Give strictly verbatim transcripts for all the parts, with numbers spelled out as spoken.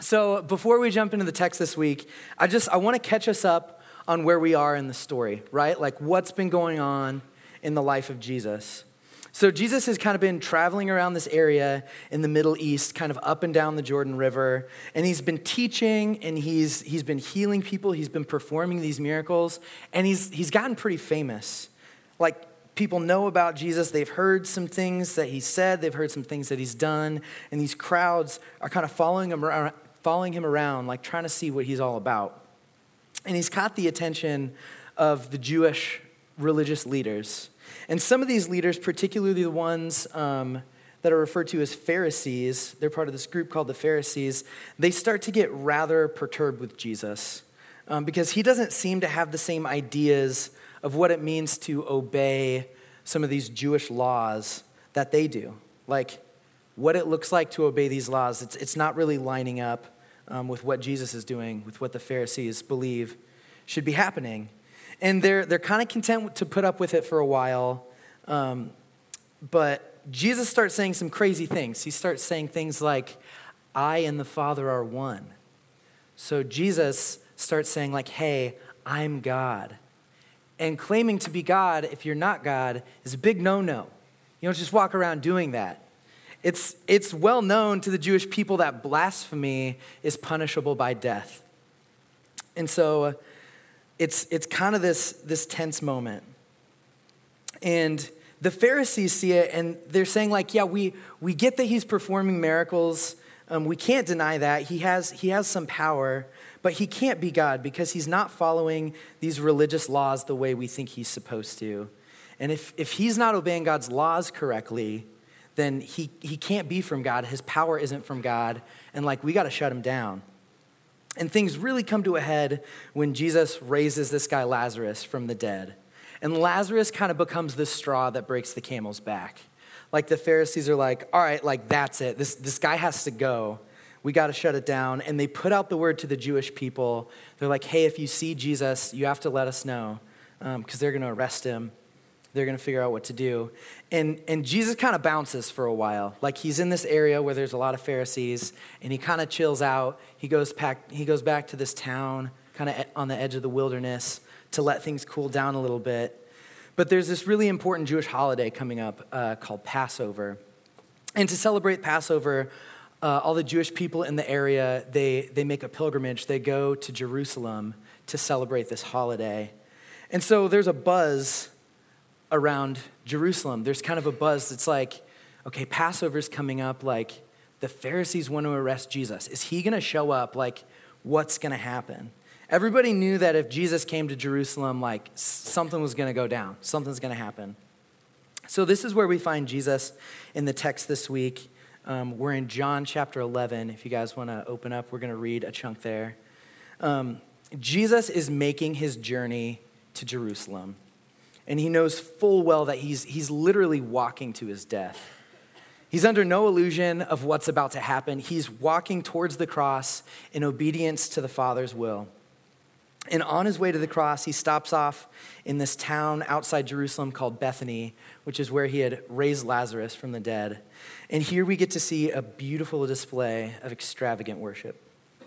So before we jump into the text this week, I just, I want to catch us up on where we are in the story, right? Like what's been going on in the life of Jesus. So Jesus has kind of been traveling around this area in the Middle East, kind of up and down the Jordan River, and he's been teaching, and he's he's been healing people, he's been performing these miracles, and he's he's gotten pretty famous. Like, people know about Jesus, they've heard some things that he said, they've heard some things that he's done, and these crowds are kind of following him around, following him around, like trying to see what he's all about. And he's caught the attention of the Jewish religious leaders. And some of these leaders, particularly the ones um, that are referred to as Pharisees, they're part of this group called the Pharisees, they start to get rather perturbed with Jesus um, because he doesn't seem to have the same ideas of what it means to obey some of these Jewish laws that they do. Like what it looks like to obey these laws, it's, it's not really lining up um, with what Jesus is doing, with what the Pharisees believe should be happening. And they're they're kind of content to put up with it for a while. Um, but Jesus starts saying some crazy things. He starts saying things like, I and the Father are one. So Jesus starts saying like, hey, I'm God. And claiming to be God, if you're not God, is a big no-no. You don't just walk around doing that. It's, it's well known to the Jewish people that blasphemy is punishable by death. And so It's it's kind of this, this tense moment. And the Pharisees see it, and they're saying like, yeah, we, we get that he's performing miracles. Um, we can't deny that. He has, he has some power, but he can't be God because he's not following these religious laws the way we think he's supposed to. And if, if he's not obeying God's laws correctly, then he, he can't be from God. His power isn't from God. And like, we got to shut him down. And things really come to a head when Jesus raises this guy Lazarus from the dead. And Lazarus kind of becomes the straw that breaks the camel's back. Like the Pharisees are like, all right, like that's it. This this guy has to go. We got to shut it down. And they put out the word to the Jewish people. They're like, hey, if you see Jesus, you have to let us know um, because they're going to arrest him. They're going to figure out what to do. And and Jesus kind of bounces for a while. Like he's in this area where there's a lot of Pharisees and he kind of chills out. He goes back, he goes back to this town kind of on the edge of the wilderness to let things cool down a little bit. But there's this really important Jewish holiday coming up uh, called Passover. And to celebrate Passover, uh, all the Jewish people in the area, they they make a pilgrimage. They go to Jerusalem to celebrate this holiday. And so there's a buzz around Jerusalem. There's kind of a buzz that's like, okay, Passover's coming up. Like the Pharisees want to arrest Jesus. Is he going to show up? Like what's going to happen? Everybody knew that if Jesus came to Jerusalem, like something was going to go down. Something's going to happen. So this is where we find Jesus in the text this week. Um, we're in John chapter eleven. If you guys want to open up, we're going to read a chunk there. Um, Jesus is making his journey to Jerusalem. And he knows full well that he's he's literally walking to his death. He's under no illusion of what's about to happen. He's walking towards the cross in obedience to the Father's will. And on his way to the cross, he stops off in this town outside Jerusalem called Bethany, which is where he had raised Lazarus from the dead. And here we get to see a beautiful display of extravagant worship.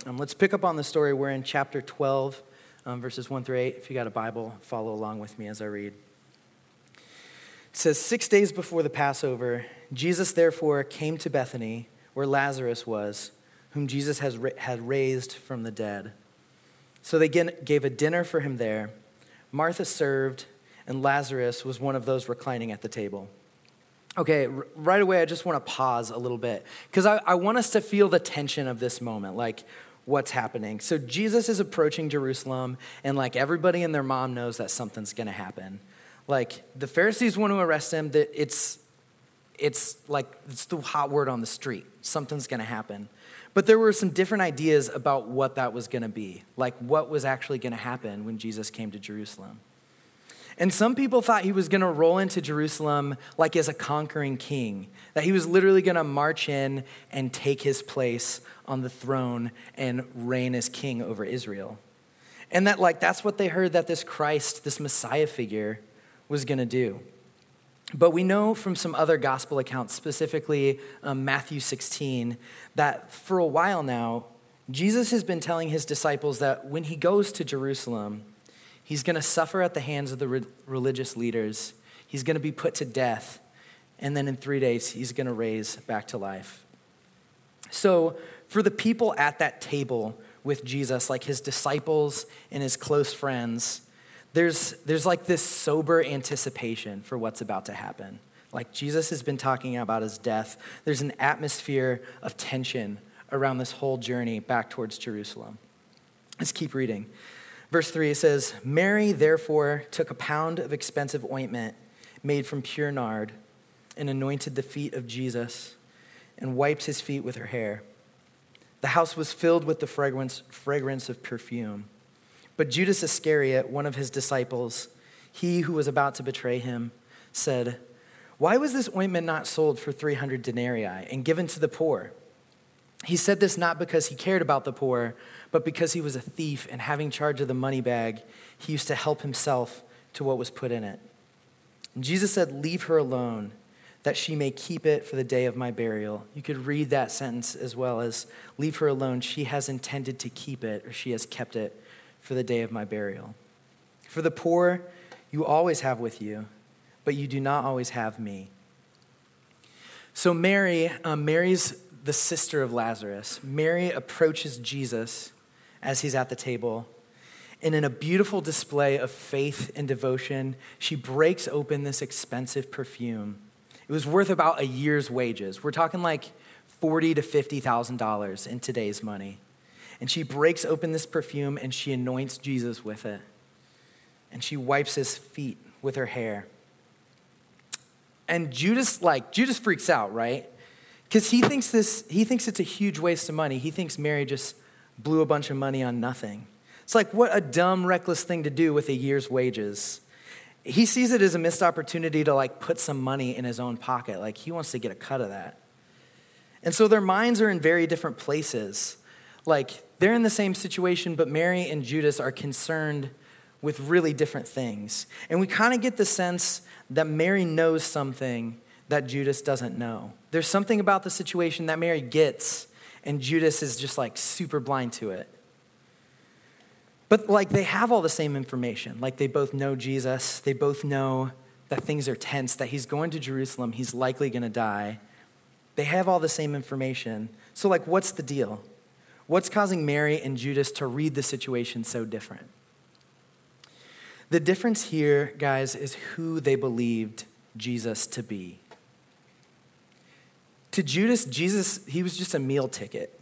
Um, let's pick up on the story. We're in chapter twelve, um, verses one through eight. If you got a Bible, follow along with me as I read. It says, six days before the Passover, Jesus therefore came to Bethany, where Lazarus was, whom Jesus has ra- had raised from the dead. So they gave a dinner for him there. Martha served, and Lazarus was one of those reclining at the table. Okay, r- right away, I just want to pause a little bit, because I-, I want us to feel the tension of this moment, like what's happening. So Jesus is approaching Jerusalem, and like everybody and their mom knows that something's going to happen. Like the Pharisees want to arrest him. That it's, it's like it's the hot word on the street. Something's going to happen, but there were some different ideas about what that was going to be. Like what was actually going to happen when Jesus came to Jerusalem, and some people thought he was going to roll into Jerusalem like as a conquering king. That he was literally going to march in and take his place on the throne and reign as king over Israel, and that like that's what they heard that this Christ, this Messiah figure, was going to do. But we know from some other gospel accounts, specifically um, Matthew sixteen, that for a while now, Jesus has been telling his disciples that when he goes to Jerusalem, he's going to suffer at the hands of the re- religious leaders. He's going to be put to death. And then in three days, he's going to raise back to life. So for the people at that table with Jesus, like his disciples and his close friends, there's there's like this sober anticipation for what's about to happen. Like Jesus has been talking about his death. There's an atmosphere of tension around this whole journey back towards Jerusalem. Let's keep reading. Verse three, it says, Mary, therefore, took a pound of expensive ointment made from pure nard and anointed the feet of Jesus and wiped his feet with her hair. The house was filled with the fragrance, fragrance of perfume. But Judas Iscariot, one of his disciples, he who was about to betray him, said, why was this ointment not sold for three hundred denarii and given to the poor? He said this not because he cared about the poor, but because he was a thief, and having charge of the money bag, he used to help himself to what was put in it. And Jesus said, leave her alone, that she may keep it for the day of my burial. You could read that sentence as well as, leave her alone, she has intended to keep it, or she has kept it for the day of my burial. For the poor you always have with you, but you do not always have me. So Mary, um, Mary's the sister of Lazarus. Mary approaches Jesus as he's at the table, and in a beautiful display of faith and devotion, she breaks open this expensive perfume. It was worth about a year's wages. We're talking like forty thousand to fifty thousand dollars in today's money. And she breaks open this perfume and she anoints Jesus with it. And she wipes his feet with her hair. And Judas, like, Judas freaks out, right? Because he thinks this, he thinks it's a huge waste of money. He thinks Mary just blew a bunch of money on nothing. It's like, what a dumb, reckless thing to do with a year's wages. He sees it as a missed opportunity to like put some money in his own pocket. Like he wants to get a cut of that. And so their minds are in very different places. Like they're in the same situation, but Mary and Judas are concerned with really different things. And we kind of get the sense that Mary knows something that Judas doesn't know. There's something about the situation that Mary gets, and Judas is just like super blind to it. But like they have all the same information. Like they both know Jesus. They both know that things are tense, that he's going to Jerusalem. He's likely going to die. They have all the same information. So like what's the deal? What's causing Mary and Judas to read the situation so different? The difference here, guys, is who they believed Jesus to be. To Judas, Jesus, he was just a meal ticket.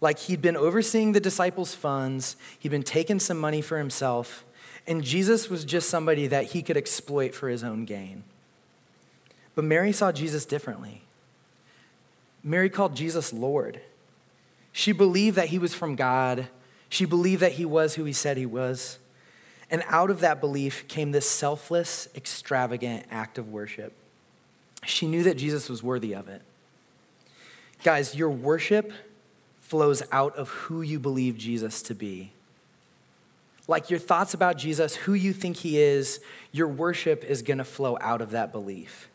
Like he'd been overseeing the disciples' funds, he'd been taking some money for himself, and Jesus was just somebody that he could exploit for his own gain. But Mary saw Jesus differently. Mary called Jesus Lord. She believed that he was from God. She believed that he was who he said he was. And out of that belief came this selfless, extravagant act of worship. She knew that Jesus was worthy of it. Guys, your worship flows out of who you believe Jesus to be. Like your thoughts about Jesus, who you think he is, your worship is gonna flow out of that belief.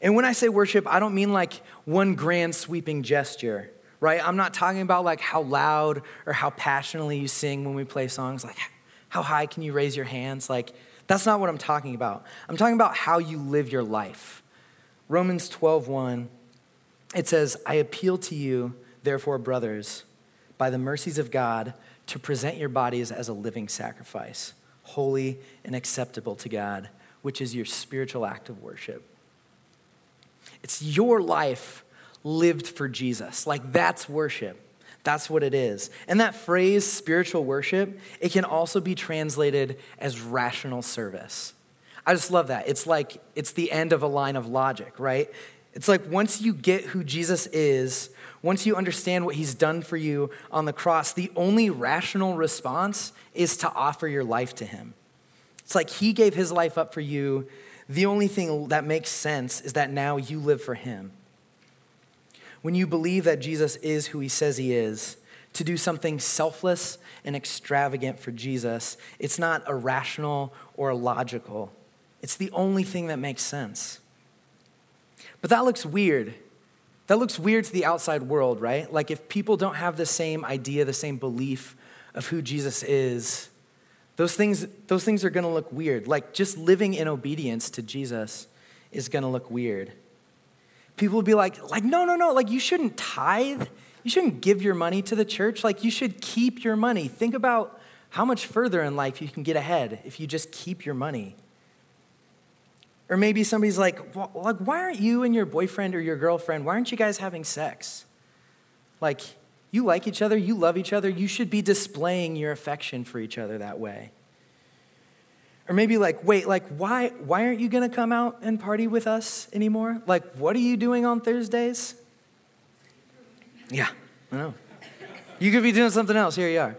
And when I say worship, I don't mean like one grand sweeping gesture, right? I'm not talking about like how loud or how passionately you sing when we play songs, like how high can you raise your hands? Like that's not what I'm talking about. I'm talking about how you live your life. Romans twelve one, it says, I appeal to you, therefore, brothers, by the mercies of God, to present your bodies as a living sacrifice, holy and acceptable to God, which is your spiritual act of worship. It's your life lived for Jesus. Like that's worship. That's what it is. And that phrase, spiritual worship, it can also be translated as rational service. I just love that. It's like, it's the end of a line of logic, right? It's like once you get who Jesus is, once you understand what he's done for you on the cross, the only rational response is to offer your life to him. It's like he gave his life up for you. The only thing that makes sense is that now you live for him. When you believe that Jesus is who he says he is, to do something selfless and extravagant for Jesus, it's not irrational or illogical. It's the only thing that makes sense. But that looks weird That looks weird to the outside world, right? Like if people don't have the same idea, the same belief of who Jesus is, those things, those things are going to look weird. Like just living in obedience to Jesus is going to look weird. People will be like, like, no, no, no, like you shouldn't tithe. You shouldn't give your money to the church. Like you should keep your money. Think about how much further in life you can get ahead if you just keep your money. Or maybe somebody's like, well, like, why aren't you and your boyfriend or your girlfriend, why aren't you guys having sex? Like, you like each other, you love each other, you should be displaying your affection for each other that way. Or maybe like, wait, like, why, why aren't you gonna come out and party with us anymore? Like, what are you doing on Thursdays? Yeah, I know. You could be doing something else, here you are.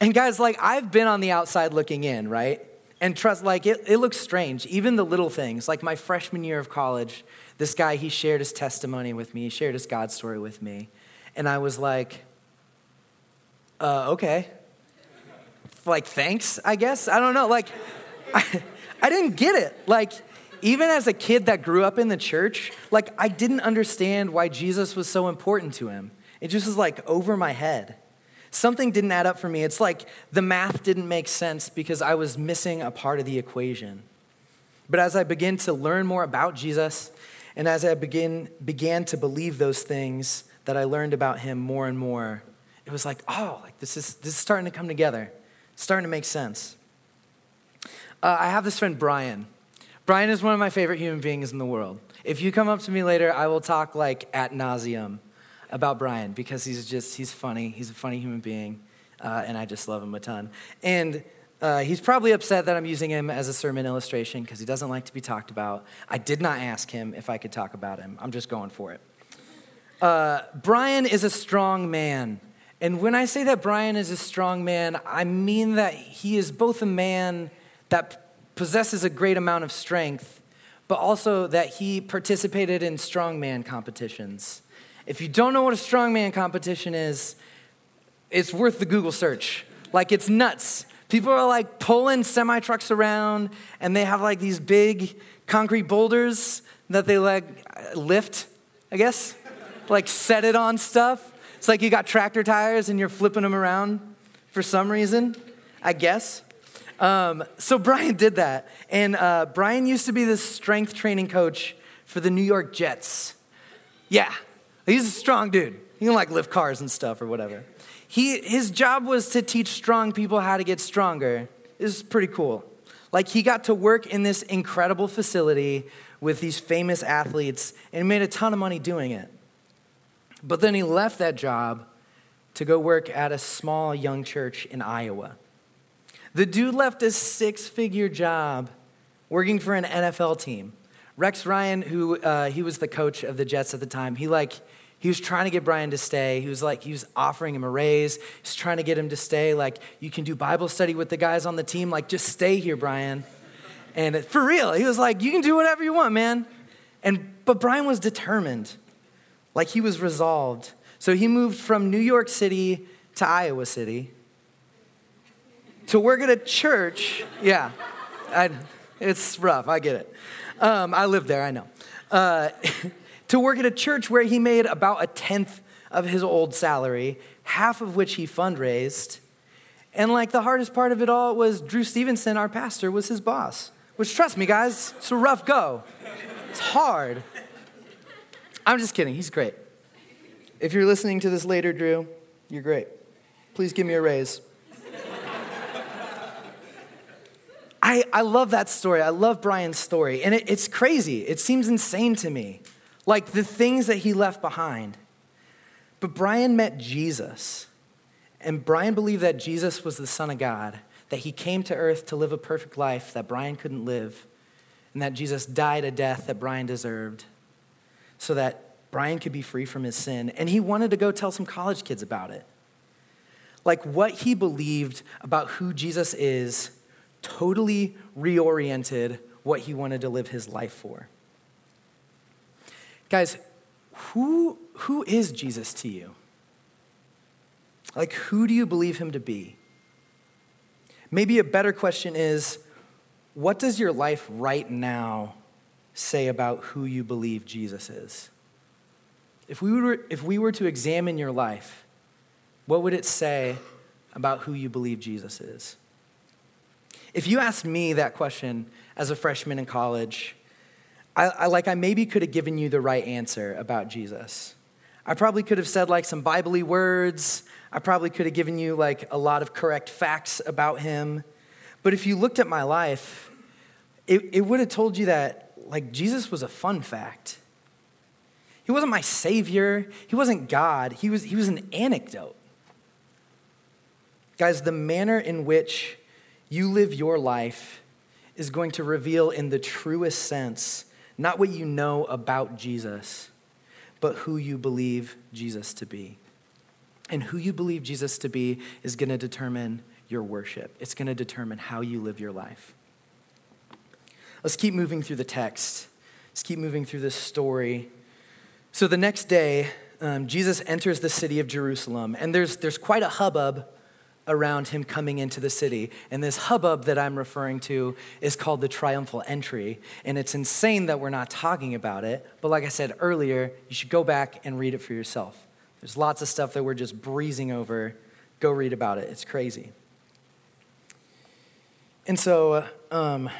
And guys, like, I've been on the outside looking in, right? And trust, like, it, it looks strange. Even the little things, like my freshman year of college, this guy, he shared his testimony with me. He shared his God story with me. And I was like, uh, okay. Like, thanks, I guess. I don't know. Like, I, I didn't get it. Like, even as a kid that grew up in the church, like, I didn't understand why Jesus was so important to him. It just was, like, over my head. Something didn't add up for me. It's like the math didn't make sense because I was missing a part of the equation. But as I began to learn more about Jesus, and as I begin, began to believe those things that I learned about him more and more, it was like, oh, like this is this is starting to come together. It's starting to make sense. Uh, I have this friend, Brian. Brian is one of my favorite human beings in the world. If you come up to me later, I will talk like ad nauseum about Brian, because he's just, he's funny. He's a funny human being, uh, and I just love him a ton. And uh, he's probably upset that I'm using him as a sermon illustration because he doesn't like to be talked about. I did not ask him if I could talk about him. I'm just going for it. Uh, Brian is a strong man. And when I say that Brian is a strong man, I mean that he is both a man that possesses a great amount of strength, but also that he participated in strongman competitions. If you don't know what a strongman competition is, it's worth the Google search. Like, it's nuts. People are, like, pulling semi-trucks around, and they have, like, these big concrete boulders that they, like, lift, I guess. Like, set it on stuff. It's like you got tractor tires, and you're flipping them around for some reason, I guess. Um, so Brian did that. And uh, Brian used to be the strength training coach for the New York Jets. Yeah. He's a strong dude. He can, like, lift cars and stuff or whatever. He His job was to teach strong people how to get stronger. It was pretty cool. Like, he got to work in this incredible facility with these famous athletes and made a ton of money doing it. But then he left that job to go work at a small young church in Iowa. The dude left a six-figure job working for an N F L team. Rex Ryan, who uh, he was the coach of the Jets at the time, he like he was trying to get Brian to stay. He was like he was offering him a raise. He's trying to get him to stay. Like, you can do Bible study with the guys on the team. Like, just stay here, Brian. And it, for real, he was like, you can do whatever you want, man. And but Brian was determined. Like, he was resolved. So he moved from New York City to Iowa City to work at a church. Yeah, I, it's rough. I get it. Um, I lived there, I know, uh, to work at a church where he made about a tenth of his old salary, half of which he fundraised. And, like, the hardest part of it all was Drew Stevenson, our pastor, was his boss, which, trust me, guys, it's a rough go. It's hard. I'm just kidding. He's great. If you're listening to this later, Drew, you're great. Please give me a raise. I, I love that story. I love Brian's story. And it, it's crazy. It seems insane to me. Like, the things that he left behind. But Brian met Jesus. And Brian believed that Jesus was the Son of God. That he came to earth to live a perfect life that Brian couldn't live. And that Jesus died a death that Brian deserved. So that Brian could be free from his sin. And he wanted to go tell some college kids about it. Like, what he believed about who Jesus is totally reoriented what he wanted to live his life for. Guys, who who is Jesus to you? Like, who do you believe him to be? Maybe a better question is, what does your life right now say about who you believe Jesus is? If we were, if we were to examine your life, what would it say about who you believe Jesus is? If you asked me that question as a freshman in college, I, I like I maybe could have given you the right answer about Jesus. I probably could have said like some Bible-y words. I probably could have given you like a lot of correct facts about him. But if you looked at my life, it, it would have told you that like Jesus was a fun fact. He wasn't my savior. He wasn't God. He was, he was an anecdote. Guys, the manner in which you live your life is going to reveal in the truest sense, not what you know about Jesus, but who you believe Jesus to be. And who you believe Jesus to be is going to determine your worship. It's going to determine how you live your life. Let's keep moving through the text. Let's keep moving through this story. So the next day, um, Jesus enters the city of Jerusalem, and there's there's quite a hubbub around him coming into the city. And this hubbub that I'm referring to is called the triumphal entry. And it's insane that we're not talking about it. But like I said earlier, you should go back and read it for yourself. There's lots of stuff that we're just breezing over. Go read about it. It's crazy. And so, um,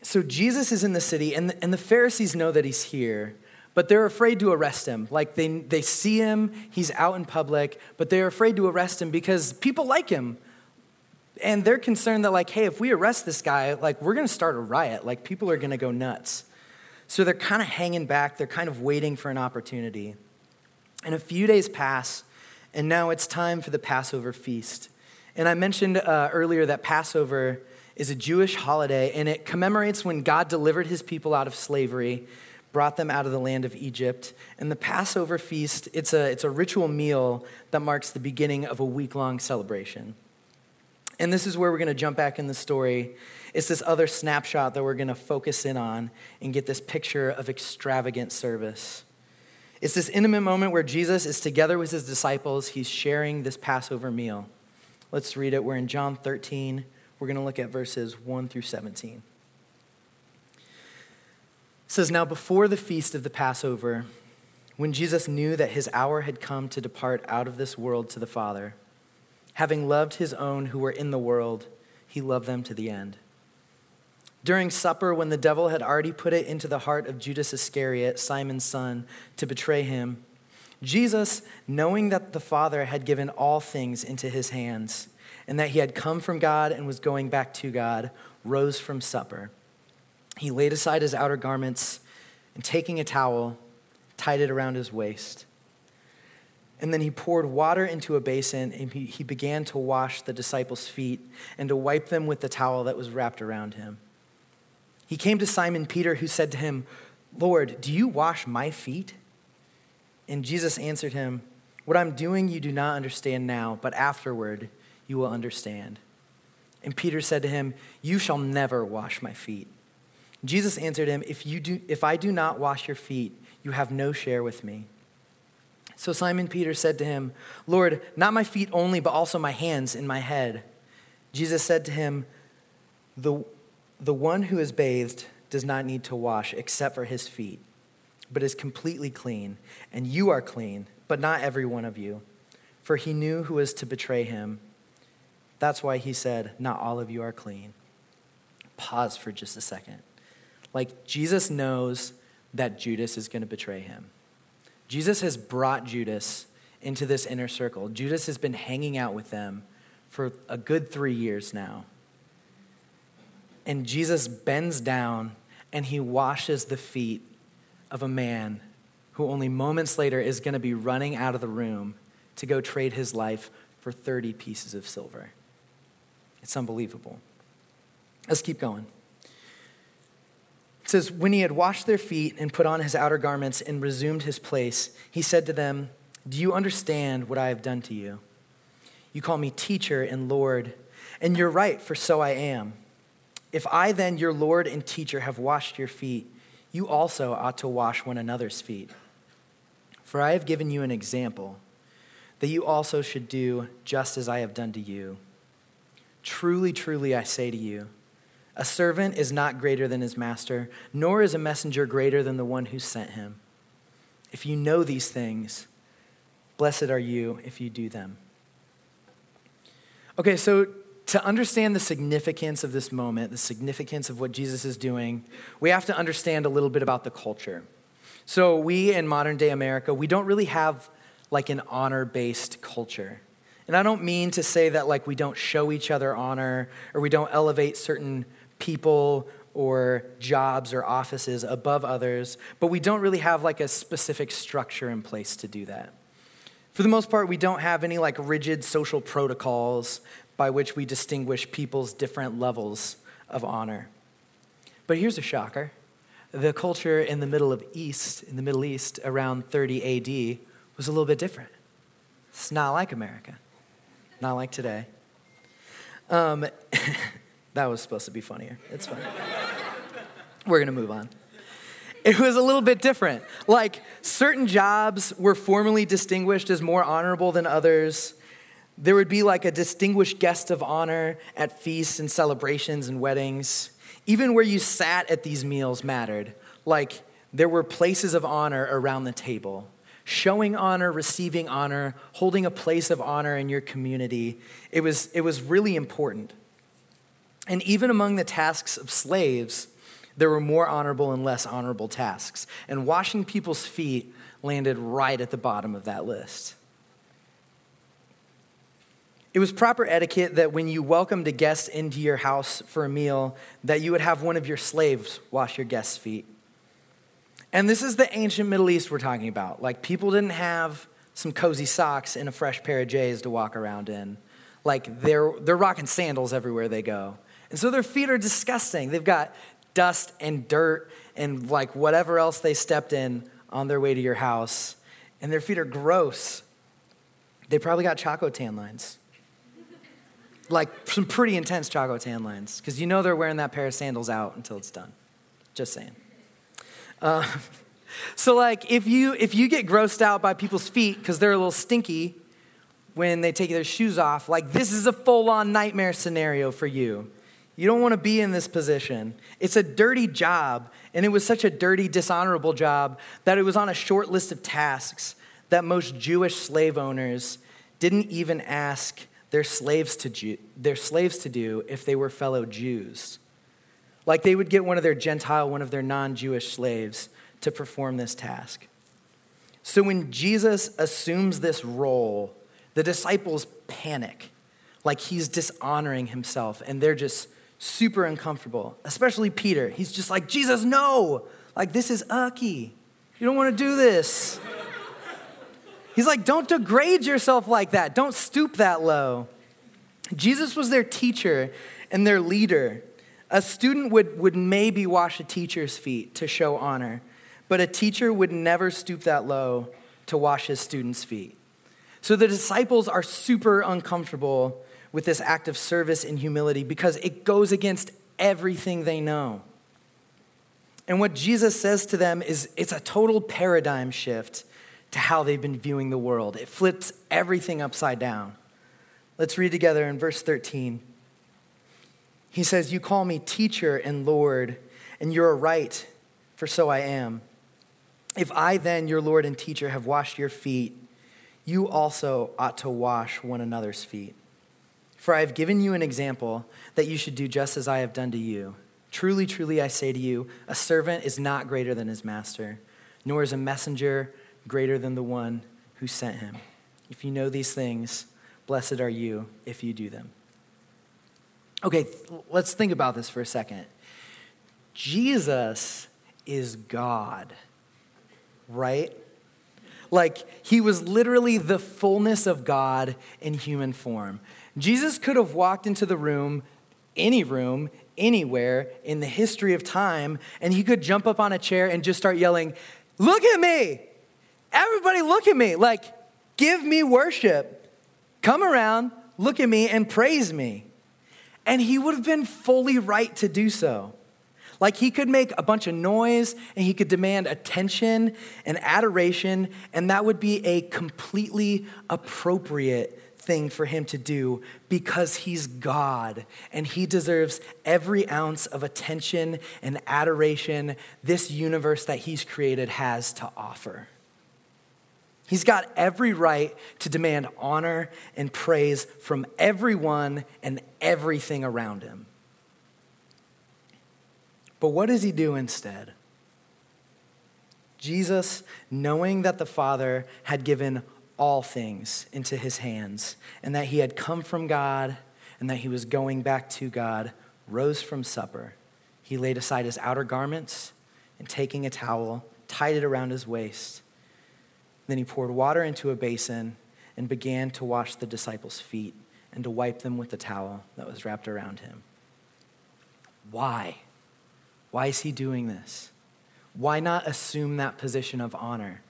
so Jesus is in the city, and the, and the Pharisees know that he's here, but they're afraid to arrest him. Like they they see him, he's out in public, but they're afraid to arrest him because people like him. And they're concerned that like, hey, if we arrest this guy, like we're gonna start a riot. Like people are gonna go nuts. So they're kind of hanging back. They're kind of waiting for an opportunity. And a few days pass, and now it's time for the Passover feast. And I mentioned uh, earlier that Passover is a Jewish holiday, and it commemorates when God delivered his people out of slavery, brought them out of the land of Egypt. And the Passover feast, it's a, it's a ritual meal that marks the beginning of a week-long celebration. And this is where we're going to jump back in the story. It's this other snapshot that we're going to focus in on and get this picture of extravagant service. It's this intimate moment where Jesus is together with his disciples. He's sharing this Passover meal. Let's read it. We're in John thirteen. We're going to look at verses one through seventeen. It says, now before the feast of the Passover, when Jesus knew that his hour had come to depart out of this world to the Father, having loved his own who were in the world, he loved them to the end. During supper, when the devil had already put it into the heart of Judas Iscariot, Simon's son, to betray him, Jesus, knowing that the Father had given all things into his hands, and that he had come from God and was going back to God, rose from supper. He laid aside his outer garments and taking a towel, tied it around his waist. And then he poured water into a basin and he, he began to wash the disciples' feet and to wipe them with the towel that was wrapped around him. He came to Simon Peter, who said to him, Lord, do you wash my feet? And Jesus answered him, what I'm doing you do not understand now, but afterward you will understand. And Peter said to him, you shall never wash my feet. Jesus answered him, if you do, if I do not wash your feet, you have no share with me. So Simon Peter said to him, Lord, not my feet only, but also my hands and my head. Jesus said to him, the, the one who is bathed does not need to wash except for his feet, but is completely clean. And you are clean, but not every one of you. For he knew who was to betray him. That's why he said, not all of you are clean. Pause for just a second. Like, Jesus knows that Judas is going to betray him. Jesus has brought Judas into this inner circle. Judas has been hanging out with them for a good three years now. And Jesus bends down and he washes the feet of a man who only moments later is going to be running out of the room to go trade his life for thirty pieces of silver. It's unbelievable. Let's keep going. It says, when he had washed their feet and put on his outer garments and resumed his place, he said to them, do you understand what I have done to you? You call me teacher and Lord, and you're right, for so I am. If I then, your Lord and teacher, have washed your feet, you also ought to wash one another's feet. For I have given you an example that you also should do just as I have done to you. Truly, truly, I say to you, a servant is not greater than his master, nor is a messenger greater than the one who sent him. If you know these things, blessed are you if you do them. Okay, so to understand the significance of this moment, the significance of what Jesus is doing, we have to understand a little bit about the culture. So we in modern day America, we don't really have like an honor-based culture. And I don't mean to say that like we don't show each other honor or we don't elevate certain people or jobs or offices above others, but we don't really have like a specific structure in place to do that. For the most part, we don't have any like rigid social protocols by which we distinguish people's different levels of honor. But here's a shocker. The culture in the middle of East, in the Middle East around thirty A D was a little bit different. It's not like America. Not like today. Um, that was supposed to be funnier. It's fine. We're going to move on. It was a little bit different. Like, certain jobs were formally distinguished as more honorable than others. There would be like a distinguished guest of honor at feasts and celebrations and weddings. Even where you sat at these meals mattered. Like, there were places of honor around the table. Showing honor, receiving honor, holding a place of honor in your community. It was, it was really important. And even among the tasks of slaves, there were more honorable and less honorable tasks. And washing people's feet landed right at the bottom of that list. It was proper etiquette that when you welcomed a guest into your house for a meal, that you would have one of your slaves wash your guest's feet. And this is the ancient Middle East we're talking about. Like, people didn't have some cozy socks and a fresh pair of J's to walk around in. Like, they're, they're rocking sandals everywhere they go. And so their feet are disgusting. They've got dust and dirt and, like, whatever else they stepped in on their way to your house. And their feet are gross. They probably got choco tan lines. Like, some pretty intense choco tan lines, because you know they're wearing that pair of sandals out until it's done. Just saying. Uh, so, like, if you if you get grossed out by people's feet because they're a little stinky when they take their shoes off, like, this is a full-on nightmare scenario for you. You don't want to be in this position. It's a dirty job, and it was such a dirty, dishonorable job that it was on a short list of tasks that most Jewish slave owners didn't even ask Their slaves to Jew, their slaves to do if they were fellow Jews. Like, they would get one of their Gentile, one of their non-Jewish slaves to perform this task. So when Jesus assumes this role, the disciples panic, like he's dishonoring himself, and they're just super uncomfortable, especially Peter. He's just like, Jesus, no! Like, this is ucky. You don't want to do this. He's like, don't degrade yourself like that. Don't stoop that low. Jesus was their teacher and their leader. A student would, would maybe wash a teacher's feet to show honor, but a teacher would never stoop that low to wash his students' feet. So the disciples are super uncomfortable with this act of service and humility because it goes against everything they know. And what Jesus says to them is it's a total paradigm shift to how they've been viewing the world. It flips everything upside down. Let's read together in verse thirteen. He says, "You call me teacher and Lord, and you're right, for so I am. If I then, your Lord and teacher, have washed your feet, you also ought to wash one another's feet. For I have given you an example that you should do just as I have done to you. Truly, truly, I say to you, a servant is not greater than his master, nor is a messenger greater than the one who sent him. If you know these things, blessed are you if you do them." Okay, let's think about this for a second. Jesus is God, right? Like, he was literally the fullness of God in human form. Jesus could have walked into the room, any room, anywhere in the history of time, and he could jump up on a chair and just start yelling, "Look at me! Everybody look at me, like, give me worship. Come around, look at me, and praise me." And he would have been fully right to do so. Like, he could make a bunch of noise, and he could demand attention and adoration, and that would be a completely appropriate thing for him to do because he's God, and he deserves every ounce of attention and adoration this universe that he's created has to offer. He's got every right to demand honor and praise from everyone and everything around him. But what does he do instead? Jesus, knowing that the Father had given all things into his hands and that he had come from God and that he was going back to God, rose from supper. He laid aside his outer garments and taking a towel, tied it around his waist. Then he poured water into a basin and began to wash the disciples' feet and to wipe them with the towel that was wrapped around him. Why? Why is he doing this? Why not assume that position of honor?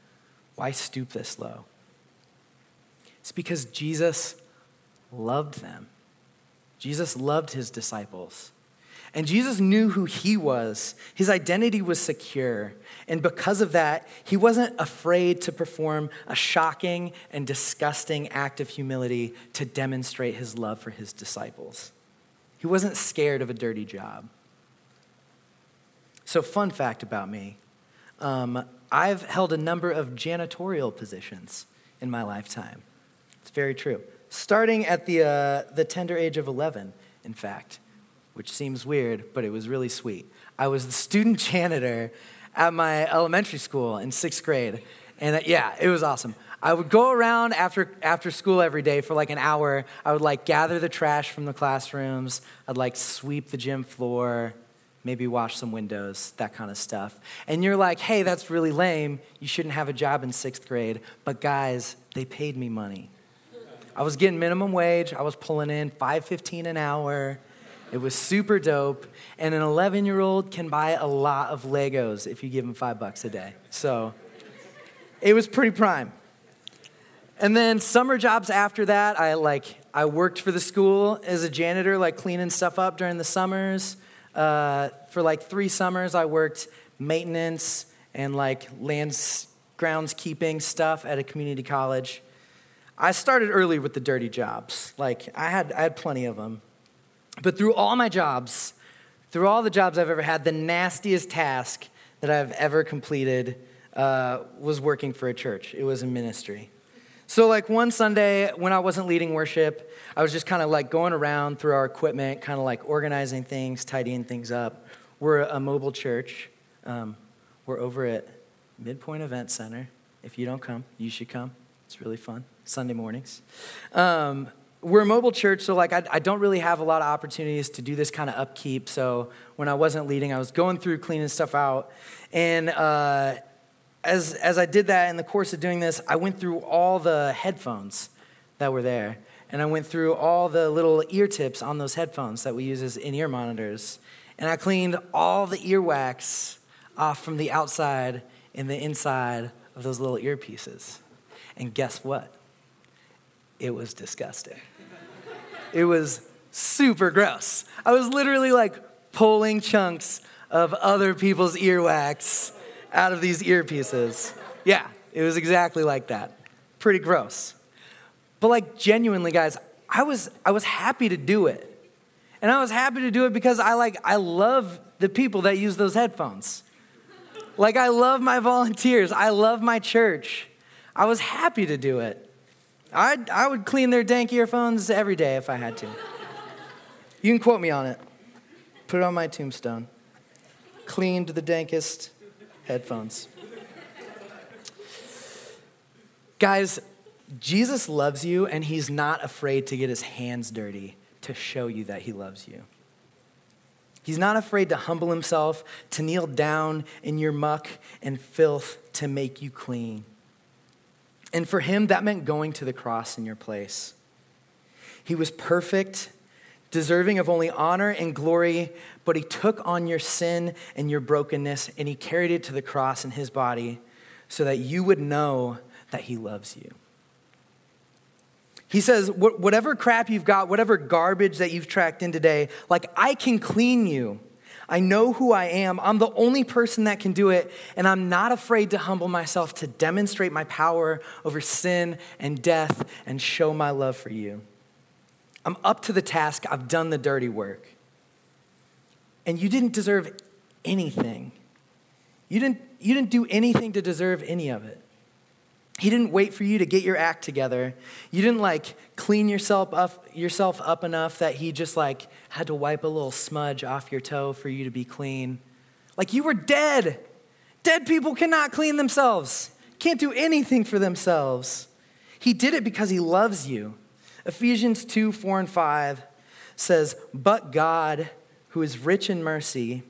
Why stoop this low? It's because Jesus loved them. Jesus loved his disciples. And Jesus knew who he was. His identity was secure. And because of that, he wasn't afraid to perform a shocking and disgusting act of humility to demonstrate his love for his disciples. He wasn't scared of a dirty job. So fun fact about me, um, I've held a number of janitorial positions in my lifetime. It's very true. Starting at the uh, the tender age of eleven, in fact, which seems weird, but it was really sweet. I was the student janitor at my elementary school in sixth grade. And uh, yeah, it was awesome. I would go around after after school every day for like an hour. I would like gather the trash from the classrooms. I'd like sweep the gym floor, maybe wash some windows, that kind of stuff. And you're like, hey, that's really lame. You shouldn't have a job in sixth grade. But guys, they paid me money. I was getting minimum wage. I was pulling in five fifteen an hour. It was super dope, and an eleven-year-old can buy a lot of Legos if you give him five bucks a day. So it was pretty prime. And then summer jobs after that, I like I worked for the school as a janitor, like cleaning stuff up during the summers. Uh, for like three summers, I worked maintenance and like lands groundskeeping stuff at a community college. I started early with the dirty jobs. Like I had I had plenty of them. But through all my jobs, through all the jobs I've ever had, the nastiest task that I've ever completed uh, was working for a church. It was a ministry. So like one Sunday when I wasn't leading worship, I was just kind of like going around through our equipment, kind of like organizing things, tidying things up. We're a mobile church. Um, we're over at Midpoint Event Center. If you don't come, you should come. It's really fun. Sunday mornings. Um We're a mobile church, so like I, I don't really have a lot of opportunities to do this kind of upkeep. So when I wasn't leading, I was going through cleaning stuff out. And uh, as as I did that, in the course of doing this, I went through all the headphones that were there. And I went through all the little ear tips on those headphones that we use as in-ear monitors. And I cleaned all the earwax off from the outside and the inside of those little earpieces. And guess what? It was disgusting. It was super gross. I was literally like pulling chunks of other people's earwax out of these earpieces. Yeah, it was exactly like that. Pretty gross. But like genuinely, guys, I was I was happy to do it. And I was happy to do it because I like I love the people that use those headphones. Like I love my volunteers. I love my church. I was happy to do it. I'd, I would clean their dank earphones every day if I had to. You can quote me on it. Put it on my tombstone. Cleaned the dankest headphones. Guys, Jesus loves you, and he's not afraid to get his hands dirty to show you that he loves you. He's not afraid to humble himself, to kneel down in your muck and filth to make you clean. And for him, that meant going to the cross in your place. He was perfect, deserving of only honor and glory, but he took on your sin and your brokenness, and he carried it to the cross in his body so that you would know that he loves you. He says, whatever crap you've got, whatever garbage that you've tracked in today, like, I can clean you. I know who I am. I'm the only person that can do it, and I'm not afraid to humble myself to demonstrate my power over sin and death and show my love for you. I'm up to the task. I've done the dirty work. And you didn't deserve anything. You didn't, you didn't do anything to deserve any of it. He didn't wait for you to get your act together. You didn't like clean yourself up yourself up enough that he just like had to wipe a little smudge off your toe for you to be clean. Like you were dead. Dead people cannot clean themselves. Can't do anything for themselves. He did it because he loves you. Ephesians two, four and five says, "But God, who is rich in mercy,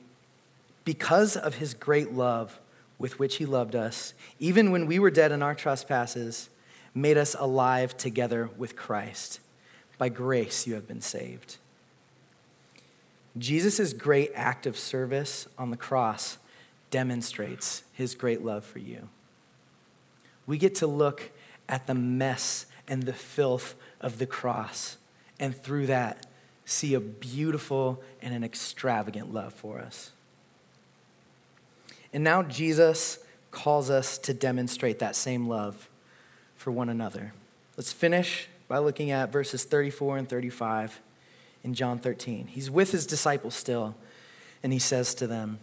because of his great love with which he loved us, even when we were dead in our trespasses, made us alive together with Christ. By grace you have been saved." Jesus' great act of service on the cross demonstrates his great love for you. We get to look at the mess and the filth of the cross, and through that, see a beautiful and an extravagant love for us. And now Jesus calls us to demonstrate that same love for one another. Let's finish by looking at verses thirty-four and thirty-five in John thirteen. He's with his disciples still, and he says to them,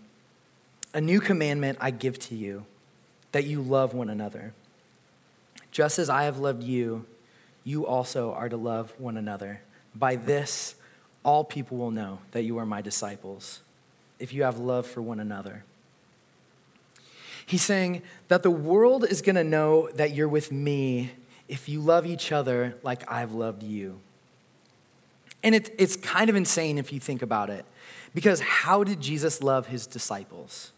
"A new commandment I give to you, that you love one another. Just as I have loved you, you also are to love one another. By this, all people will know that you are my disciples, if you have love for one another." He's saying that the world is going to know that you're with me if you love each other like I've loved you. And it, it's kind of insane if you think about it, because how did Jesus love his disciples?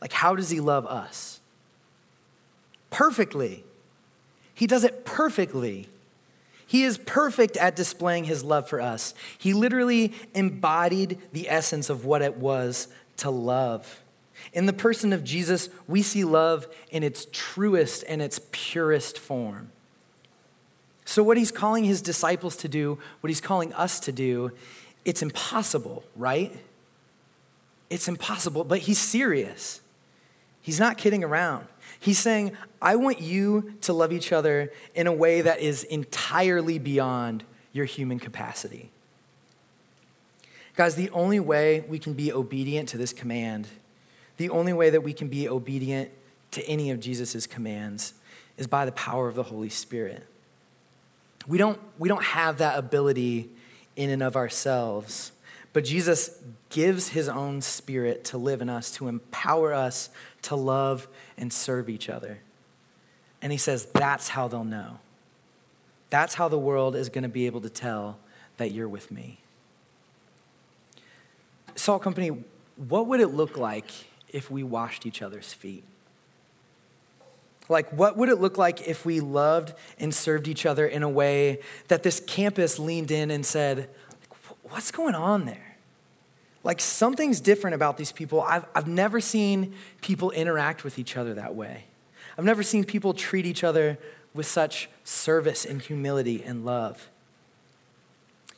Like, how does he love us? Perfectly. He does it perfectly. He is perfect at displaying his love for us. He literally embodied the essence of what it was to love. In the person of Jesus, we see love in its truest and its purest form. So what he's calling his disciples to do, what he's calling us to do, it's impossible, right? It's impossible, but he's serious. He's not kidding around. He's saying, I want you to love each other in a way that is entirely beyond your human capacity. Guys, the only way we can be obedient to this command, the only way that we can be obedient to any of Jesus' commands is by the power of the Holy Spirit. We don't, we don't have that ability in and of ourselves, but Jesus gives his own spirit to live in us, to empower us to love and serve each other. And he says, that's how they'll know. That's how the world is going to be able to tell that you're with me. Salt Company, what would it look like if we washed each other's feet? Like, what would it look like if we loved and served each other in a way that this campus leaned in and said, what's going on there? Like, something's different about these people. I've, I've never seen people interact with each other that way. I've never seen people treat each other with such service and humility and love.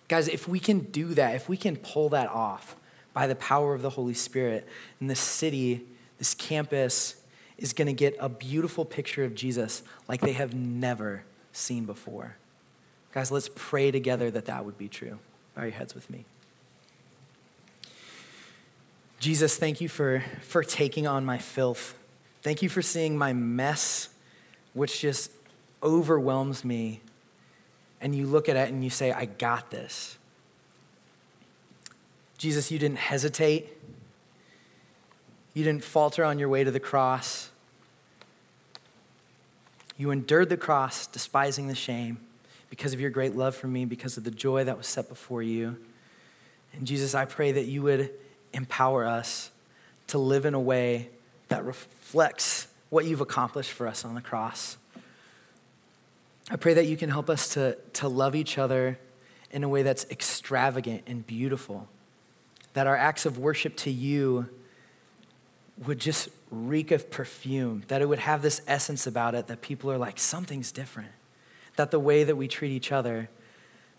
Guys, if we can do that, if we can pull that off, by the power of the Holy Spirit, in this city, this campus is going to get a beautiful picture of Jesus like they have never seen before. Guys, let's pray together that that would be true. Bow your heads with me. Jesus, thank you for, for taking on my filth. Thank you for seeing my mess, which just overwhelms me. And you look at it and you say, I got this. Jesus, you didn't hesitate. You didn't falter on your way to the cross. You endured the cross, despising the shame, because of your great love for me, because of the joy that was set before you. And Jesus, I pray that you would empower us to live in a way that reflects what you've accomplished for us on the cross. I pray that you can help us to, to love each other in a way that's extravagant and beautiful, that our acts of worship to you would just reek of perfume, that it would have this essence about it that people are like, something's different, that the way that we treat each other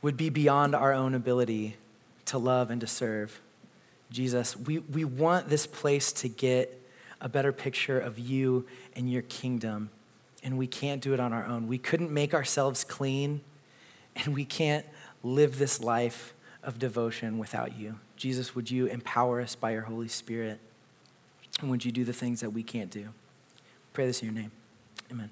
would be beyond our own ability to love and to serve. Jesus, we, we want this place to get a better picture of you and your kingdom, and we can't do it on our own. We couldn't make ourselves clean, and we can't live this life of devotion without you. Jesus, would you empower us by your Holy Spirit? And would you do the things that we can't do? Pray this in your name. Amen.